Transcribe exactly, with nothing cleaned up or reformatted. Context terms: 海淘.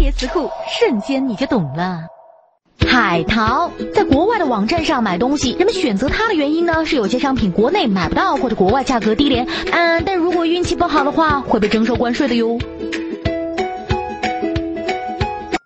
别词库，瞬间你就懂了。海淘，在国外的网站上买东西，人们选择它的原因呢，是有些商品国内买不到，或者国外价格低廉。嗯，但如果运气不好的话，会被征收关税的哟。